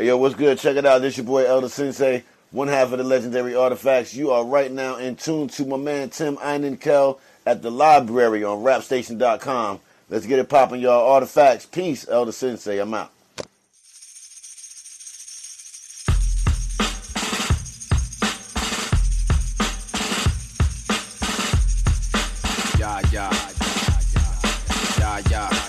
Hey, yo, what's good? Check it out. This your boy, Elder Sensei, one half of the Legendary Artifacts. You are right now in tune to my man, Tim Einenkel, at the library on rapstation.com. Let's get it popping, y'all. Artifacts. Peace, Elder Sensei. I'm out. Yeah, yeah, yeah, yeah, yeah, yeah.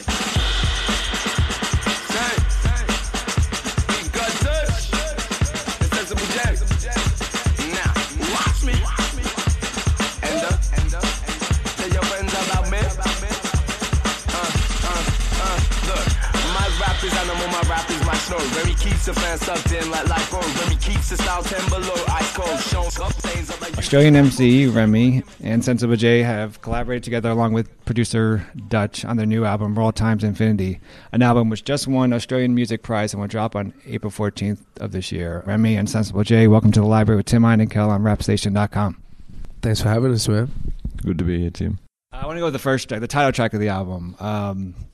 Remy keeps the fans sucked in like gold. Remy keeps the style 10 below ice cold. Shows up things up like Australian MC Remy and Sensible J have collaborated together along with producer Dutch on their new album Roll Times Infinity, an album which just won Australian Music Prize and will drop on April 14th of this year. Remy and Sensible J, welcome to the library with Tim Einenkel on rapstation.com. Thanks for having us, man. Good to be here, Tim. I want to go with the first track, the title track of the album,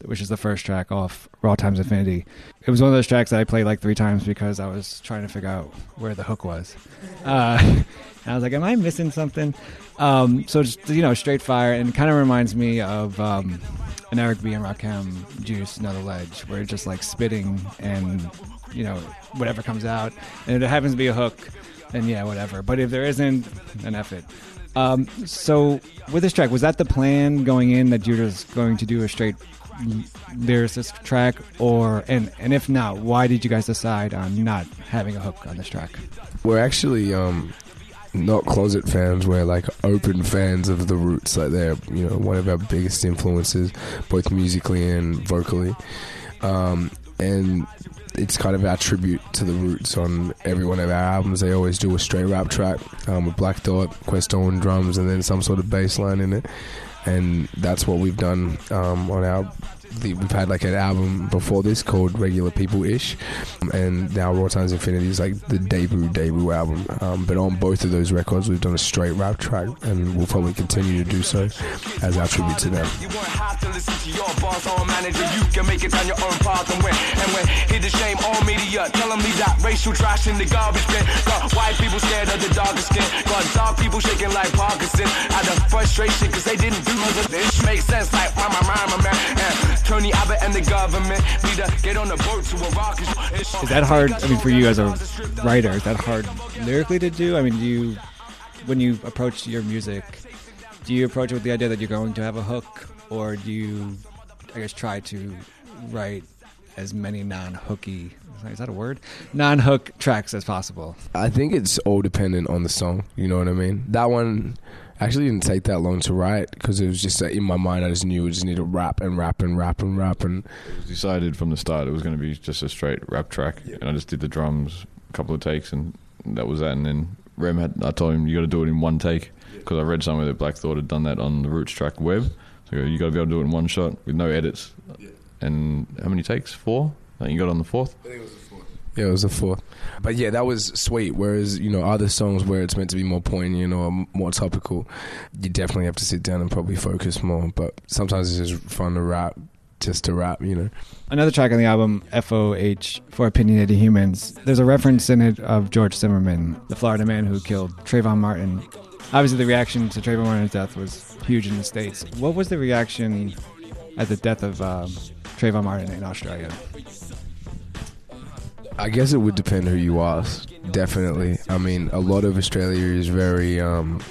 which is the first track off Roll Times Infinity. It was one of those tracks that I played like 3 times because I was trying to figure out where the hook was. And I was like, am I missing something? So just, you know, straight fire, and kind of reminds me of an Eric B. and Rakim Juice, Another Ledge, where it's just like spitting and, you know, whatever comes out. And if it happens to be a hook, then yeah, whatever. But if there isn't, then F it. So with this track, was that the plan going in, that you're just going to do a straight lyricist track, or and if not, why did you guys decide on not having a hook on this track? We're actually not closet fans, we're like open fans of The Roots. Like, they're, you know, one of our biggest influences, both musically and vocally. And it's kind of our tribute to The Roots on every one of our albums. They always do a straight rap track with Black Thought, Quest Love on drums, and then some sort of bass line in it. And that's what we've done on our... We've had like an album before this called Regular People-ish, and now Roll Times Infinity is like the debut album. But on both of those records, we've done a straight rap track, and we'll probably continue to do so as our tribute to them. You won't have to listen to your boss or manager. You can make it down your own path and win. Hit the shame on media. Tell them leave that racial trash in the garbage bin. Got white people scared of the darker skin. Got dark people shaking like Parkinson. Out of frustration because they didn't do nothing. This makes sense like my man. Tony Abbott and the government need to get on the boat to Iraq. Is that hard? I mean, for you as a writer, is that hard lyrically to do? I mean, when you approach your music, do you approach it with the idea that you're going to have a hook, or do you, I guess, try to write as many non-hooky, is that a word? Non-hook tracks as possible? I think it's all dependent on the song. You know what I mean? That one actually didn't take that long to write because it was just in my mind. I just knew I just need to rap and rap and rap and rap. And it was decided from the start it was going to be just a straight rap track. Yeah. And I just did the drums, a couple of takes, and that was that. And then Rem I told him, you got to do it in one take, because I read somewhere that Black Thought had done that on the Roots track Web. So you got to be able to do it in one shot with no edits. Yeah. And how many takes? 4? I think you got on the 4th? I think it was the 4th. Yeah, it was the 4th. But yeah, that was sweet. Whereas, you know, other songs where it's meant to be more poignant or more topical, you definitely have to sit down and probably focus more. But sometimes it's just fun to rap, just to rap, you know. Another track on the album, FOH, For Opinionated Humans, there's a reference in it of George Zimmerman, the Florida man who killed Trayvon Martin. Obviously, the reaction to Trayvon Martin's death was huge in the States. What was the reaction at the death of Trayvon Martin in Australia? I guess it would depend who you ask, definitely. I mean, a lot of Australia is very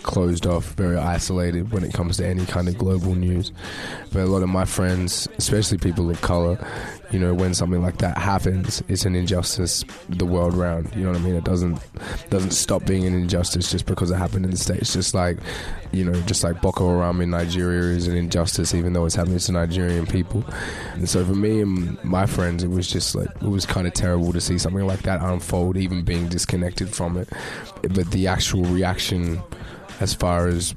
closed off, very isolated when it comes to any kind of global news. But a lot of my friends, especially people of colour, you know, when something like that happens, it's an injustice the world round. You know what I mean? It doesn't stop being an injustice just because it happened in the States. Just like, you know, just like Boko Haram in Nigeria is an injustice, even though it's happening to Nigerian people. And so for me and my friends, it was just like, it was kind of terrible to see something like that unfold, even being disconnected from it. But the actual reaction, as far as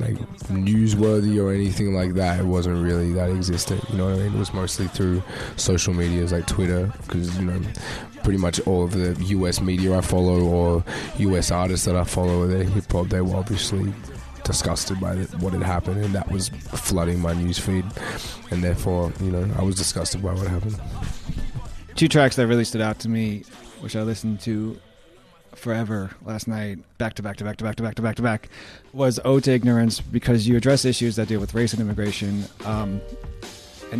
like newsworthy or anything like that, it wasn't really that existent. You know what I mean? It was mostly through social medias like Twitter, because, you know, pretty much all of the US media I follow or US artists that I follow, their hip hop, they were obviously disgusted by what had happened, and that was flooding my newsfeed, and therefore, you know, I was disgusted by what happened. Two tracks that really stood out to me, which I listened to forever last night, back to back, was Ode to Ignorance, because you address issues that deal with race and immigration, and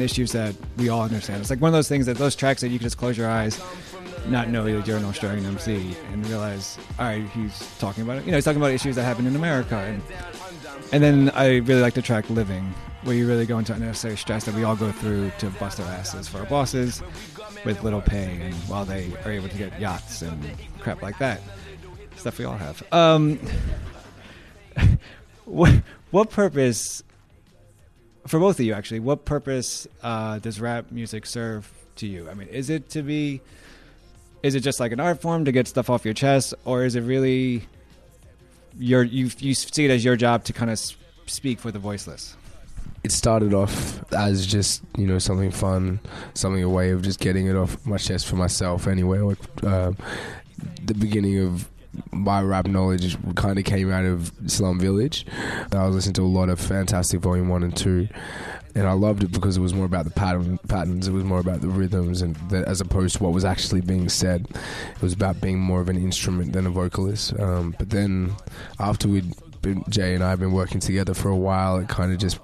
issues that we all understand. It's like one of those things, that those tracks that you can just close your eyes, not know that you're an Australian MC, and realize, all right, he's talking about it. You know, he's talking about issues that happen in America. And then I really like the track Living, where you really go into unnecessary stress that we all go through to bust our asses for our bosses with little pay, and while they are able to get yachts and crap like that, stuff we all have. What purpose, for both of you actually, what purpose does rap music serve to you? I mean, is it just like an art form to get stuff off your chest, or is it really you see it as your job to kind of speak for the voiceless? It started off as just, you know, something fun, something, a way of just getting it off my chest for myself anyway. Like, the beginning of my rap knowledge kind of came out of Slum Village. I was listening to a lot of Fantastic Volume 1 and 2, and I loved it because it was more about the patterns, it was more about the rhythms, and as opposed to what was actually being said. It was about being more of an instrument than a vocalist. But then after we'd Jay and I have been working together for a while, it kind of just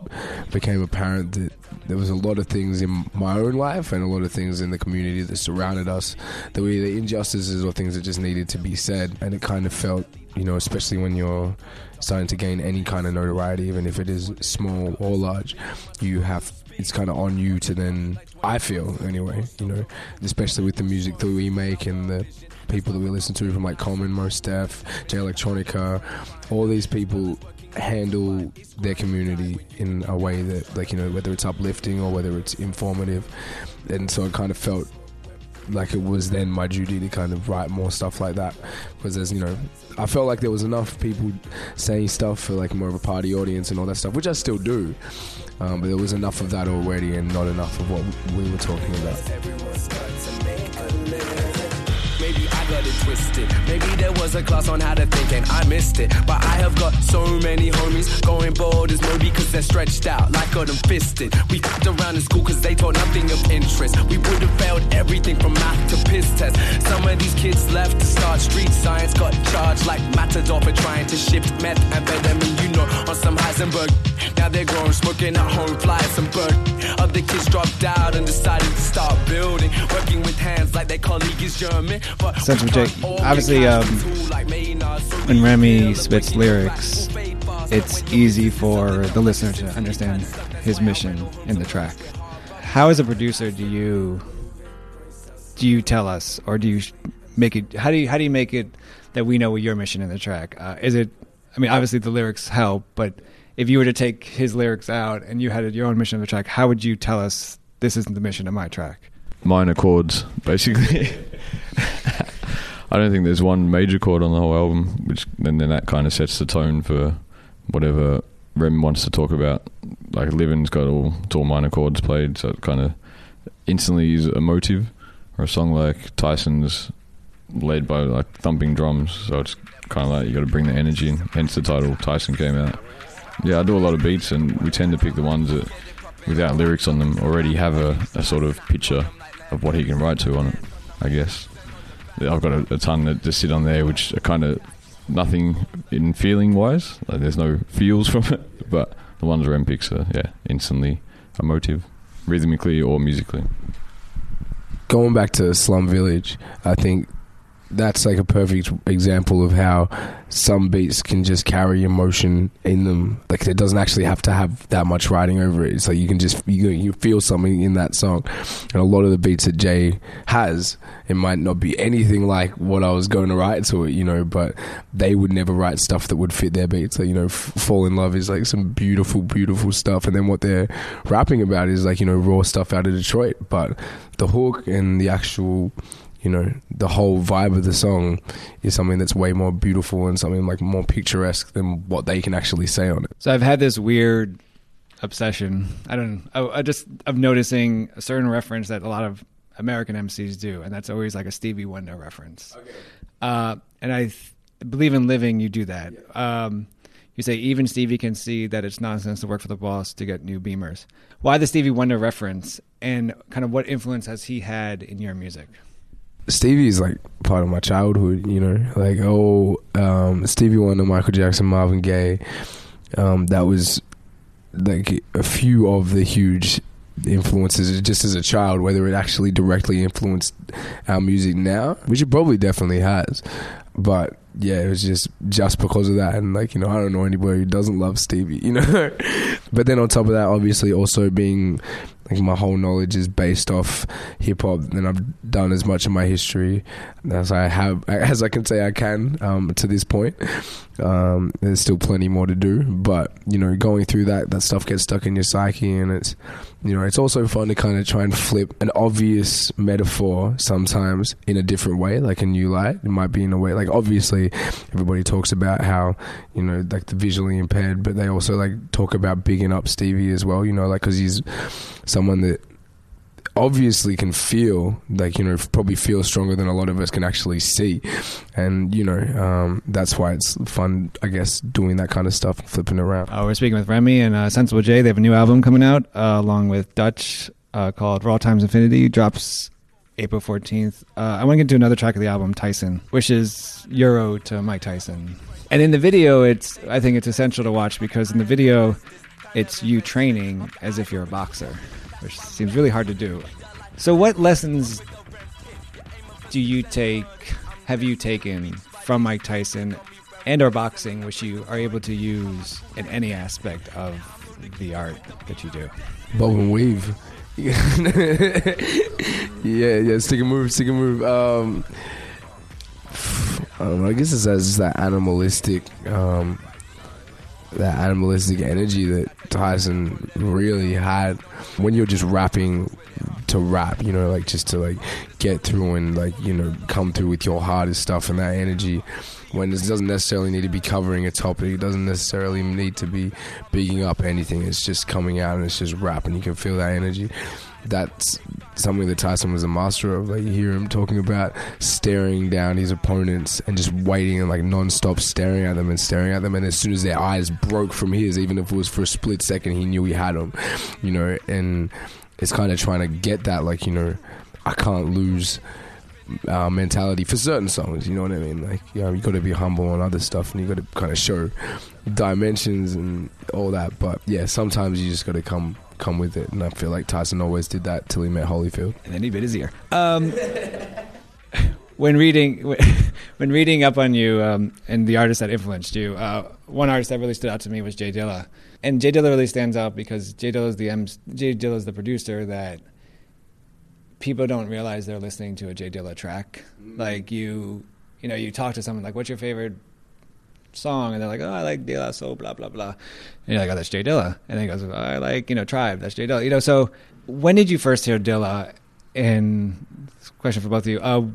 became apparent that there was a lot of things in my own life and a lot of things in the community that surrounded us that were either injustices or things that just needed to be said. And it kind of felt, you know, especially when you're starting to gain any kind of notoriety, even if it is small or large, it's kind of on you to then, I feel anyway, you know, especially with the music that we make and the people that we listen to, from like Common, Mos Def, Jay Electronica, all these people handle their community in a way that, like, you know, whether it's uplifting or whether it's informative. And so it kind of felt like it was then my duty to kind of write more stuff like that, because there's, you know, I felt like there was enough people saying stuff for like more of a party audience and all that stuff, which I still do, but there was enough of that already and not enough of what we were talking about. Maybe I got it twisted. Maybe there was a class on how to think and I missed it. But I have got so many homies going bold as Moby, because they're stretched out like got them fisted. We fucked around in school because they taught nothing of interest. We would have failed everything from math to piss test. Some of these kids left to start street science, got charged like Matador for trying to shift meth and amphetamine, you know, on some Heisenberg. Now they're grown, smoking at home, flying some bird. Other kids dropped out and decided to start building, working with hands like their colleague is German. Sensible J, obviously, when Remy spits lyrics, it's easy for the listener to understand his mission in the track. How, as a producer, do you tell us, or do you make it? How do you make it that we know what your mission in the track? Is it? I mean, obviously the lyrics help, but if you were to take his lyrics out and you had your own mission in the track, how would you tell us this isn't the mission of my track? Minor chords, basically. I don't think there's one major chord on the whole album, which then that kind of sets the tone for whatever Rem wants to talk about. Like Living's got all minor chords played, so it kind of instantly is emotive. Or a song like Tyson's led by like thumping drums, so it's kind of like you got to bring the energy in. Hence the title Tyson came out. Yeah, I do a lot of beats, and we tend to pick the ones that, without lyrics on them, already have a sort of picture of what he can write to on it, I guess. I've got a ton that just sit on there which are kind of nothing in feeling wise, like there's no feels from it, but the ones Rem picks are, yeah, instantly emotive, rhythmically or musically. going back to Slum Village, I think that's like a perfect example of how some beats can just carry emotion in them. Like, it doesn't actually have to have that much writing over it. It's like you can just, you feel something in that song. And a lot of the beats that Jay has, it might not be anything like what I was going to write to it, you know, but they would never write stuff that would fit their beats. Like, you know, Fall in Love is like some beautiful, beautiful stuff. And then what they're rapping about is like, you know, raw stuff out of Detroit. But the hook and the actual, you know, the whole vibe of the song is something that's way more beautiful and something like more picturesque than what they can actually say on it. So I've had this weird obsession. I'm noticing a certain reference that a lot of American MCs do, and that's always like a Stevie Wonder reference. Okay. And I believe in living, you do that. Yeah. You say even Stevie can see that it's nonsense to work for the boss to get new Beamers. Why the Stevie Wonder reference, and kind of what influence has he had in your music? Stevie is like part of my childhood, you know, like, Stevie Wonder, Michael Jackson, Marvin Gaye. That was like a few of the huge influences just as a child, whether it actually directly influenced our music now, which it probably definitely has. But yeah, it was just because of that. And like, you know, I don't know anybody who doesn't love Stevie, you know. But then on top of that, obviously also being like my whole knowledge is based off hip hop, and I've done as much of my history as I can say I can to this point. There's still plenty more to do, but you know, going through that stuff gets stuck in your psyche, and it's, you know, it's also fun to kind of try and flip an obvious metaphor sometimes in a different way, like a new light. It might be in a way, like obviously everybody talks about how, you know, like the visually impaired, but they also like talk about bigging up Stevie as well, you know, like, because he's someone that obviously can feel, like, you know, probably feel stronger than a lot of us can actually see. And, you know, that's why it's fun, I guess, doing that kind of stuff, flipping around. We're speaking with Remy and Sensible J. They have a new album coming out along with Dutch called Roll Times Infinity. Drops April 14th. I want to get to another track of the album, Tyson, which is Euro to Mike Tyson. And in the video, I think it's essential to watch, because in the video, it's you training as if you're a boxer, which seems really hard to do. So what lessons have you taken from Mike Tyson and or boxing, which you are able to use in any aspect of the art that you do? Bob and weave. yeah, stick and move. I don't know, I guess it's just that animalistic energy that Tyson really had when you're just rapping to rap, you know, like just to like get through and like, you know, come through with your hardest stuff, and that energy when it doesn't necessarily need to be covering a topic, it doesn't necessarily need to be bigging up anything, it's just coming out and it's just rap, and you can feel that energy. That's something that Tyson was a master of. Like, you hear him talking about staring down his opponents and just waiting and like non-stop staring at them, and as soon as their eyes broke from his, even if it was for a split second, he knew he had them, you know. And it's kind of trying to get that, like, you know, I can't lose mentality for certain songs, you know what I mean? Like, you know, you got to be humble on other stuff, and you got to kind of show dimensions and all that. But yeah, sometimes you just got to come with it, and I feel like Tyson always did that till he met Holyfield, and then he bit his ear. When reading up on you and the artists that influenced you, one artist that really stood out to me was Jay Dilla, and Jay Dilla really stands out because Jay Dilla's the producer that people don't realize they're listening to a Jay Dilla track. Like, you know, you talk to someone like, "What's your favorite song?" and they're like, "Oh, I like Dilla, so blah blah blah." And you're like, "Oh, that's Jay Dilla." And then he goes, "Oh, I like, you know, Tribe, that's Jay Dilla." You know, so when did you first hear Dilla? And this question for both of you: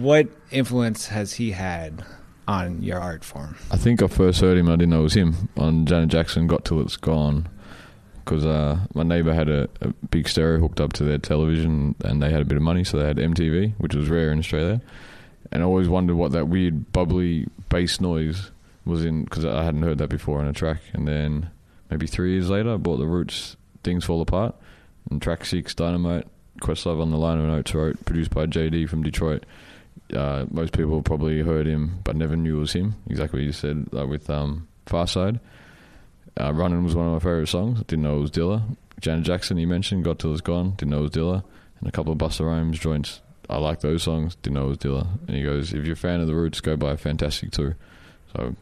what influence has he had on your art form? I think I first heard him, I didn't know it was him, on Janet Jackson, Got Till It's Gone, because my neighbour had a big stereo hooked up to their television, and they had a bit of money, so they had MTV, which was rare in Australia. And I always wondered what that weird bubbly bass noise was in, because I hadn't heard that before on a track. And then maybe 3 years later, I bought The Roots, Things Fall Apart, and track 6, Dynamite, Quest Love on the Line of an Oats Road, produced by JD from Detroit. Most people probably heard him but never knew it was him, exactly what you said, like with Far Side. Running was one of my favourite songs, didn't know it was Dilla. Janet Jackson, you mentioned, Got Till It's Gone, didn't know it was Dilla. and a couple of Busta Rhymes joints. I like those songs. Didn't know it was Dilla. And he goes, if you're a fan of The Roots, go buy Fantastic too. So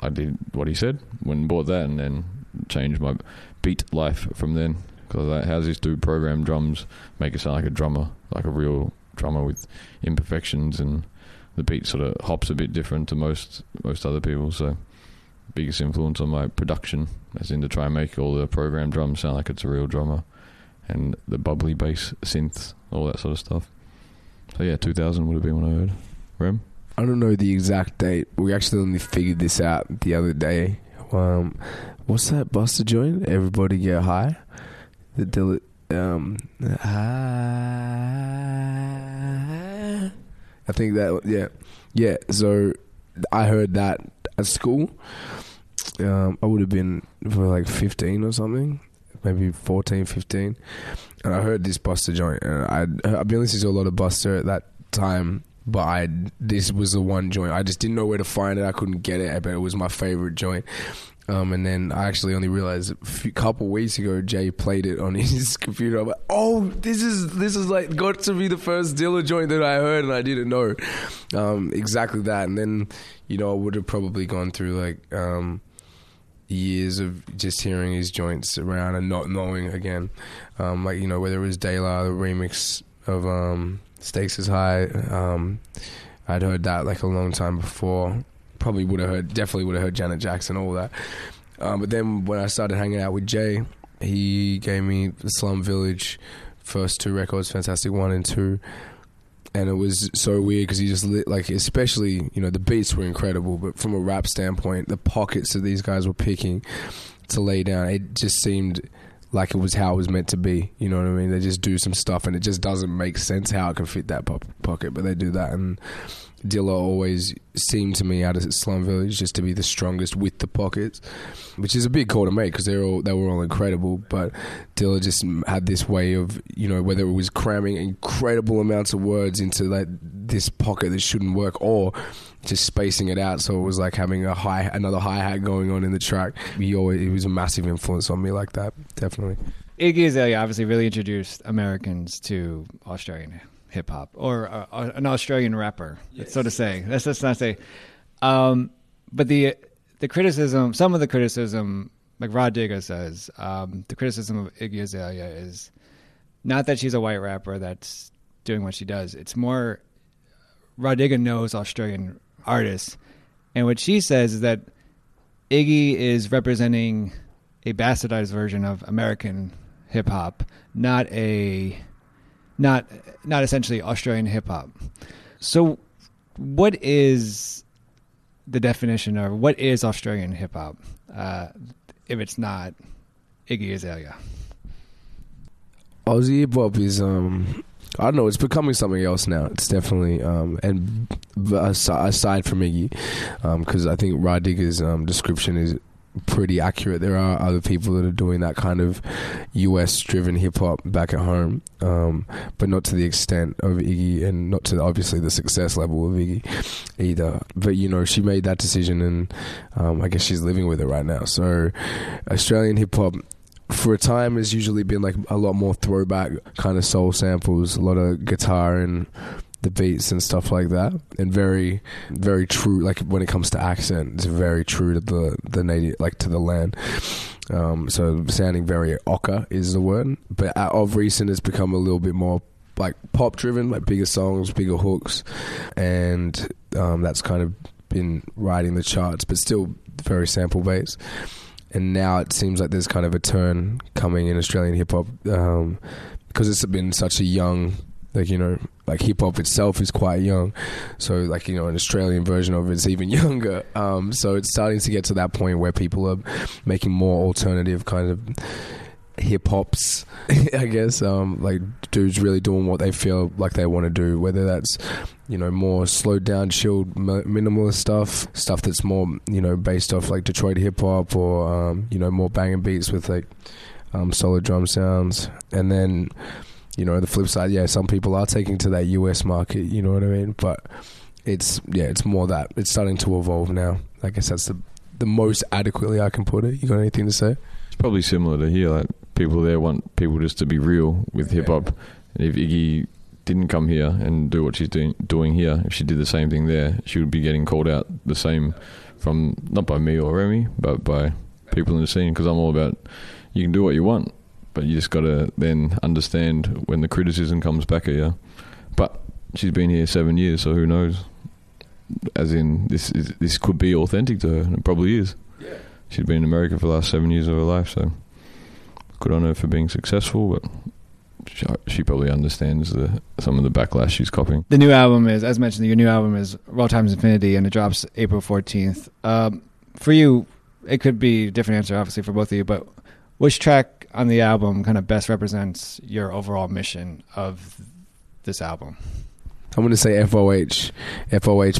I did what he said, went and bought that, and then changed my beat life from then. Because like, how's this dude program drums, make it sound like a drummer, like a real drummer with imperfections, and the beat sort of hops a bit different to most other people. So biggest influence on my production, as in to try and make all the program drums sound like it's a real drummer, and the bubbly bass synths, all that sort of stuff. So yeah, 2000 would have been when I heard Rem. I don't know the exact date. We actually only figured this out the other day. What's that Busta joint? Everybody Get High. The Dilla, I think that, yeah. So I heard that at school. I would have been for like 15 or something, maybe 14, 15. And I heard this Busta joint, and I've been listening to a lot of Busta at that time, but this was the one joint. I just didn't know where to find it. I couldn't get it, but it was my favorite joint. And then I actually only realized a couple weeks ago, Jay played it on his computer. I'm like, oh, this is like got to be the first Dilla joint that I heard, and I didn't know exactly that. And then, you know, I would have probably gone through like years of just hearing his joints around and not knowing again. Like, you know, whether it was De La, the remix of Stakes is High. I'd heard that like a long time before. Probably would have heard Janet Jackson, all that. But then when I started hanging out with Jay, he gave me the Slum Village first two records, Fantastic 1 and 2, and it was so weird because he just especially, you know, the beats were incredible, but from a rap standpoint, the pockets that these guys were picking to lay down, it just seemed like it was how it was meant to be. You know what I mean? They just do some stuff and it just doesn't make sense how it can fit that pocket, but they do that. And Dilla always seemed to me out of Slum Village just to be the strongest with the pockets, which is a big call to make because they were all incredible, but Dilla just had this way of, you know, whether it was cramming incredible amounts of words into like this pocket that shouldn't work, or just spacing it out so it was like having another hi-hat going on in the track. He was a massive influence on me like that, definitely. Iggy Azalea obviously really introduced Americans to Australian hip-hop, or an Australian rapper, yes. So to say. Let's not say. But the criticism, some of the criticism, like Rod Diggah says, the criticism of Iggy Azalea is not that she's a white rapper that's doing what she does. It's more Rod Diggah knows Australian artists, and what she says is that Iggy is representing a bastardized version of American hip-hop, not essentially Australian hip hop. So what is the definition of what is Australian hip hop if it's not Iggy Azalea? Aussie hip hop is, I don't know, it's becoming something else now. It's definitely, and aside from Iggy, because I think Rod Diggah's description is pretty accurate. There are other people that are doing that kind of US driven hip hop back at home, but not to the extent of Iggy, and not to obviously the success level of Iggy either. But you know, she made that decision, and I guess she's living with it right now. So Australian hip hop for a time has usually been like a lot more throwback kind of soul samples, a lot of guitar and the beats and stuff like that, and very, very true. Like when it comes to accent, it's very true to the native, like to the land. So sounding very ocker is the word. But of recent, it's become a little bit more like pop driven, like bigger songs, bigger hooks, and that's kind of been riding the charts, but still very sample based. And now it seems like there's kind of a turn coming in Australian hip hop because it's been such a young. Like, you know, like hip-hop itself is quite young. So, like, you know, an Australian version of it's even younger. So it's starting to get to that point where people are making more alternative kind of hip-hops, I guess. Like, dudes really doing what they feel like they want to do, whether that's, you know, more slowed down, chilled, minimalist stuff that's more, you know, based off, like, Detroit hip-hop or, you know, more banging beats with, like, solid drum sounds. And then, you know, the flip side, yeah, some people are taking to that US market, you know what I mean? But it's, yeah, it's more that. It's starting to evolve now. I guess that's the most adequately I can put it. You got anything to say? It's probably similar to here. Like, people there want people just to be real with hip-hop. And if Iggy didn't come here and do what she's doing here, if she did the same thing there, she would be getting called out the same, from not by me or Remy, but by people in the scene, because I'm all about you can do what you want, but you just got to then understand when the criticism comes back at you. But she's been here 7 years, so who knows? As in, this could be authentic to her, and it probably is. Yeah. She's been in America for the last 7 years of her life, so good on her for being successful, but she probably understands some of the backlash she's copying. The new album is, as mentioned, your new album is Roll Times Infinity, and it drops April 14th. For you, it could be a different answer, obviously, for both of you, but which track on the album kind of best represents your overall mission of this album? I'm going to say FOH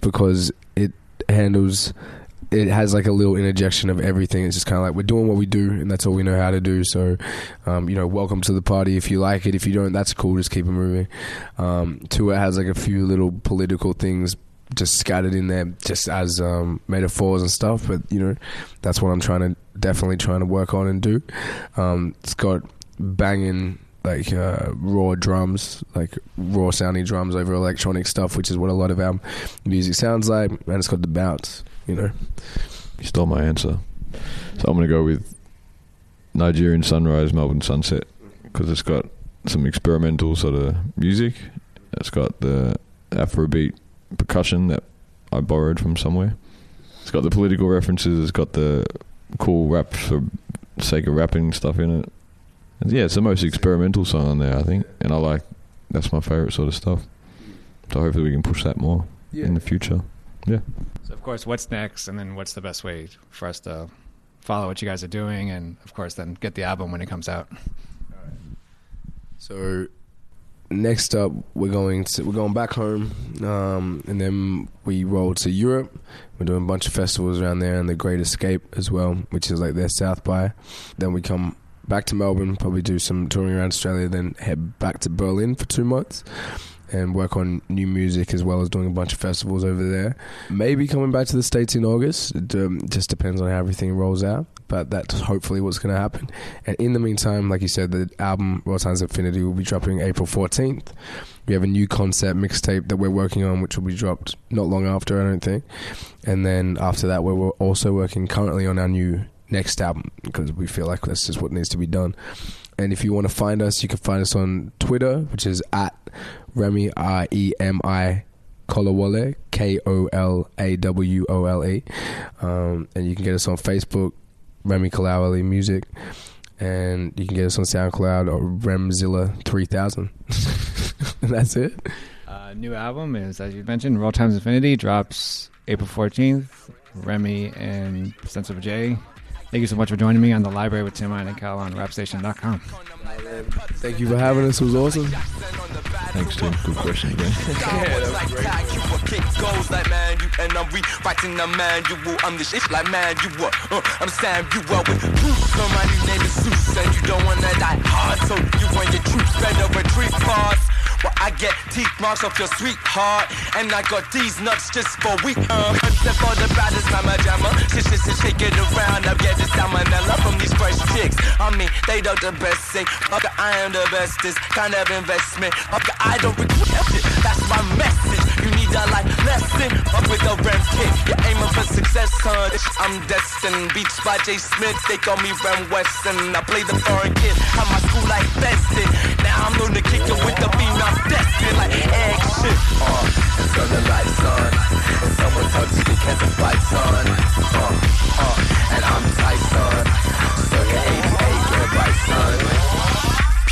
because it has like a little interjection of everything. It's just kind of like, we're doing what we do and that's all we know how to do. So, welcome to the party. If you like it, if you don't, that's cool. Just keep it moving. Two, it has like a few little political things just scattered in there just as metaphors and stuff. But, that's what I'm definitely trying to work on and do. It's got banging, like raw drums, like raw sounding drums over electronic stuff, which is what a lot of our music sounds like, and it's got the bounce, You stole my answer. So I'm going to go with Nigerian Sunrise, Melbourne Sunset, because it's got some experimental sort of music. It's got the Afrobeat percussion that I borrowed from somewhere. It's got the political references. It's got the cool rap for sake of rapping stuff in it. Yeah, it's the most experimental song on there, I think, and that's my favourite sort of stuff. So hopefully we can push that more in the future. Yeah. So of course, what's next, and then what's the best way for us to follow what you guys are doing, and of course then get the album when it comes out. All right. So next up, we're going back home, and then we roll to Europe. We're doing a bunch of festivals around there, and the Great Escape as well, which is like their South by. Then we come back to Melbourne, probably do some touring around Australia, then head back to Berlin for 2 months and work on new music as well as doing a bunch of festivals over there. Maybe coming back to the States in August. It just depends on how everything rolls out, but that's hopefully what's going to happen. And in the meantime, like you said, the album Roll Times Infinity will be dropping April 14th. We have a new concept mixtape that we're working on, which will be dropped not long after, I don't think. And then after that, we're also working currently on our new next album, because we feel like that's just what needs to be done. And if you want to find us, you can find us on Twitter, which is at Remy, R-E-M-I, Kolawole, K-O-L-A-W-O-L-E. And you can get us on Facebook, Remy Kolawole Music. And you can get us on SoundCloud or Remzilla 3000. And that's it. New album is, as you mentioned, Roll Times Infinity, drops April 14th. Remy and Sensible J. Thank you so much for joining me on The Library with Tim Einenkel on rapstation.com. Thank you for having us. It was awesome. Thanks, Tim. Good question again. Well, I get teeth marks off your sweetheart, and I got these nuts just for weak. Except for the baddest, I'm a jammer. Shit, shake it around. I'm getting salmonella from these fresh chicks. I mean, they do the best thing. Okay, I am the bestest kind of investment. Okay, I don't regret it. That's my message. You need a life lesson. Up with a Rem kid. You're aiming for success, huh? I'm destined. Beats by J. Smith. They call me Rem Weston. I play the foreign kid. How my school life bested. Now I'm known to kick it with the female. Desperate like egg shit. And turn the lights on. And someone touched me, catch a bites on. And I'm Tyson. Circa 88, you're a bison.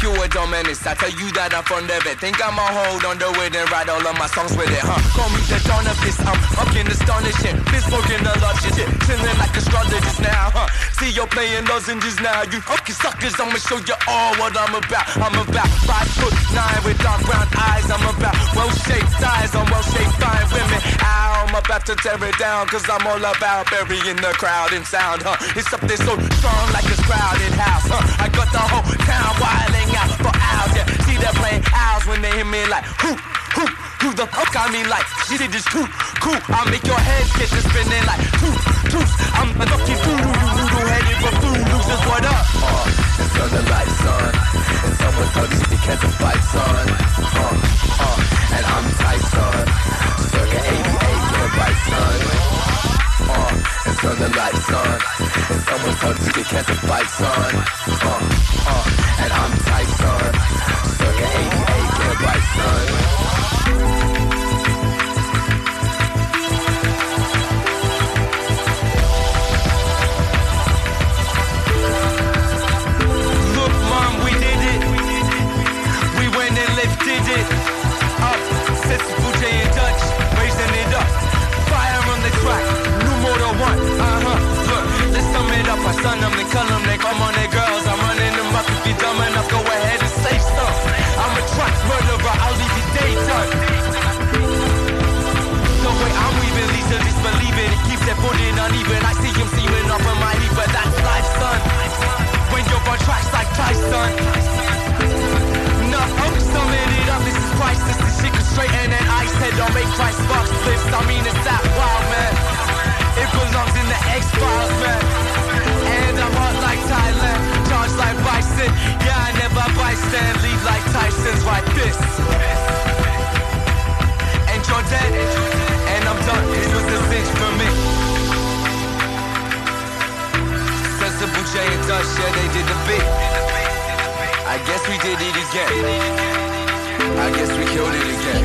Pure dominance, I tell you that I'm fond of it. Think I'ma hold on to it and write all of my songs with it, huh? Call me the dawn of this, I'm fucking astonishing. This fucking a lot shit, chilling like astrologist now, huh? See, you're playing lozenges now. You fucking suckers, I'ma show you all what I'm about. I'm about 5'9" with dark brown eyes. I'm about well-shaped thighs on well-shaped fine women. Ow, I'm about to tear it down, cause I'm all about burying the crowd in sound, huh? It's something so strong like a crowded house, huh? I got the whole town wilding out for hours, yeah. See they're playing owls when they hit me like who the fuck I mean like shit it is too cool. I make your head get to spinning like toot toot. I'm a lucky fool, you noodle headed for food losers, what up? turn the lights on. And someone told these dickheads to bikes on. And I'm Tyson, circa 88 with a bison. And turn the lights on. And someone told these dickheads to bikes on. And I'm Tyson, circa 88 with a bison. Up, Sensible J and Dutch, raising it up. Fire on the track, new motor one. Look, let's sum it up. I sun them, they cull them, they come on their girls. I'm running them up. If you dumb enough, go ahead and say so. I'm a track murderer, I'll leave you day done. The way I'm weaving, Lisa, just believe it. It keeps that booty uneven. I see him seeming off of my heat, but that's life, son. When you're on tracks like Tyson. I'm summing it up, this is crisis. This shit goes straight and an ice head. Don't make Christ box flips, I mean it's that wild, man. It belongs in the X-Files, man. And I'm hot like Thailand, charged like Bison. Yeah, I never bystand, lead like Tyson's like this. And you're dead, and I'm done. This was the cinch for me. Sensible J and Dutch, yeah, they did the beat. I guess we did it again. I guess we killed it again.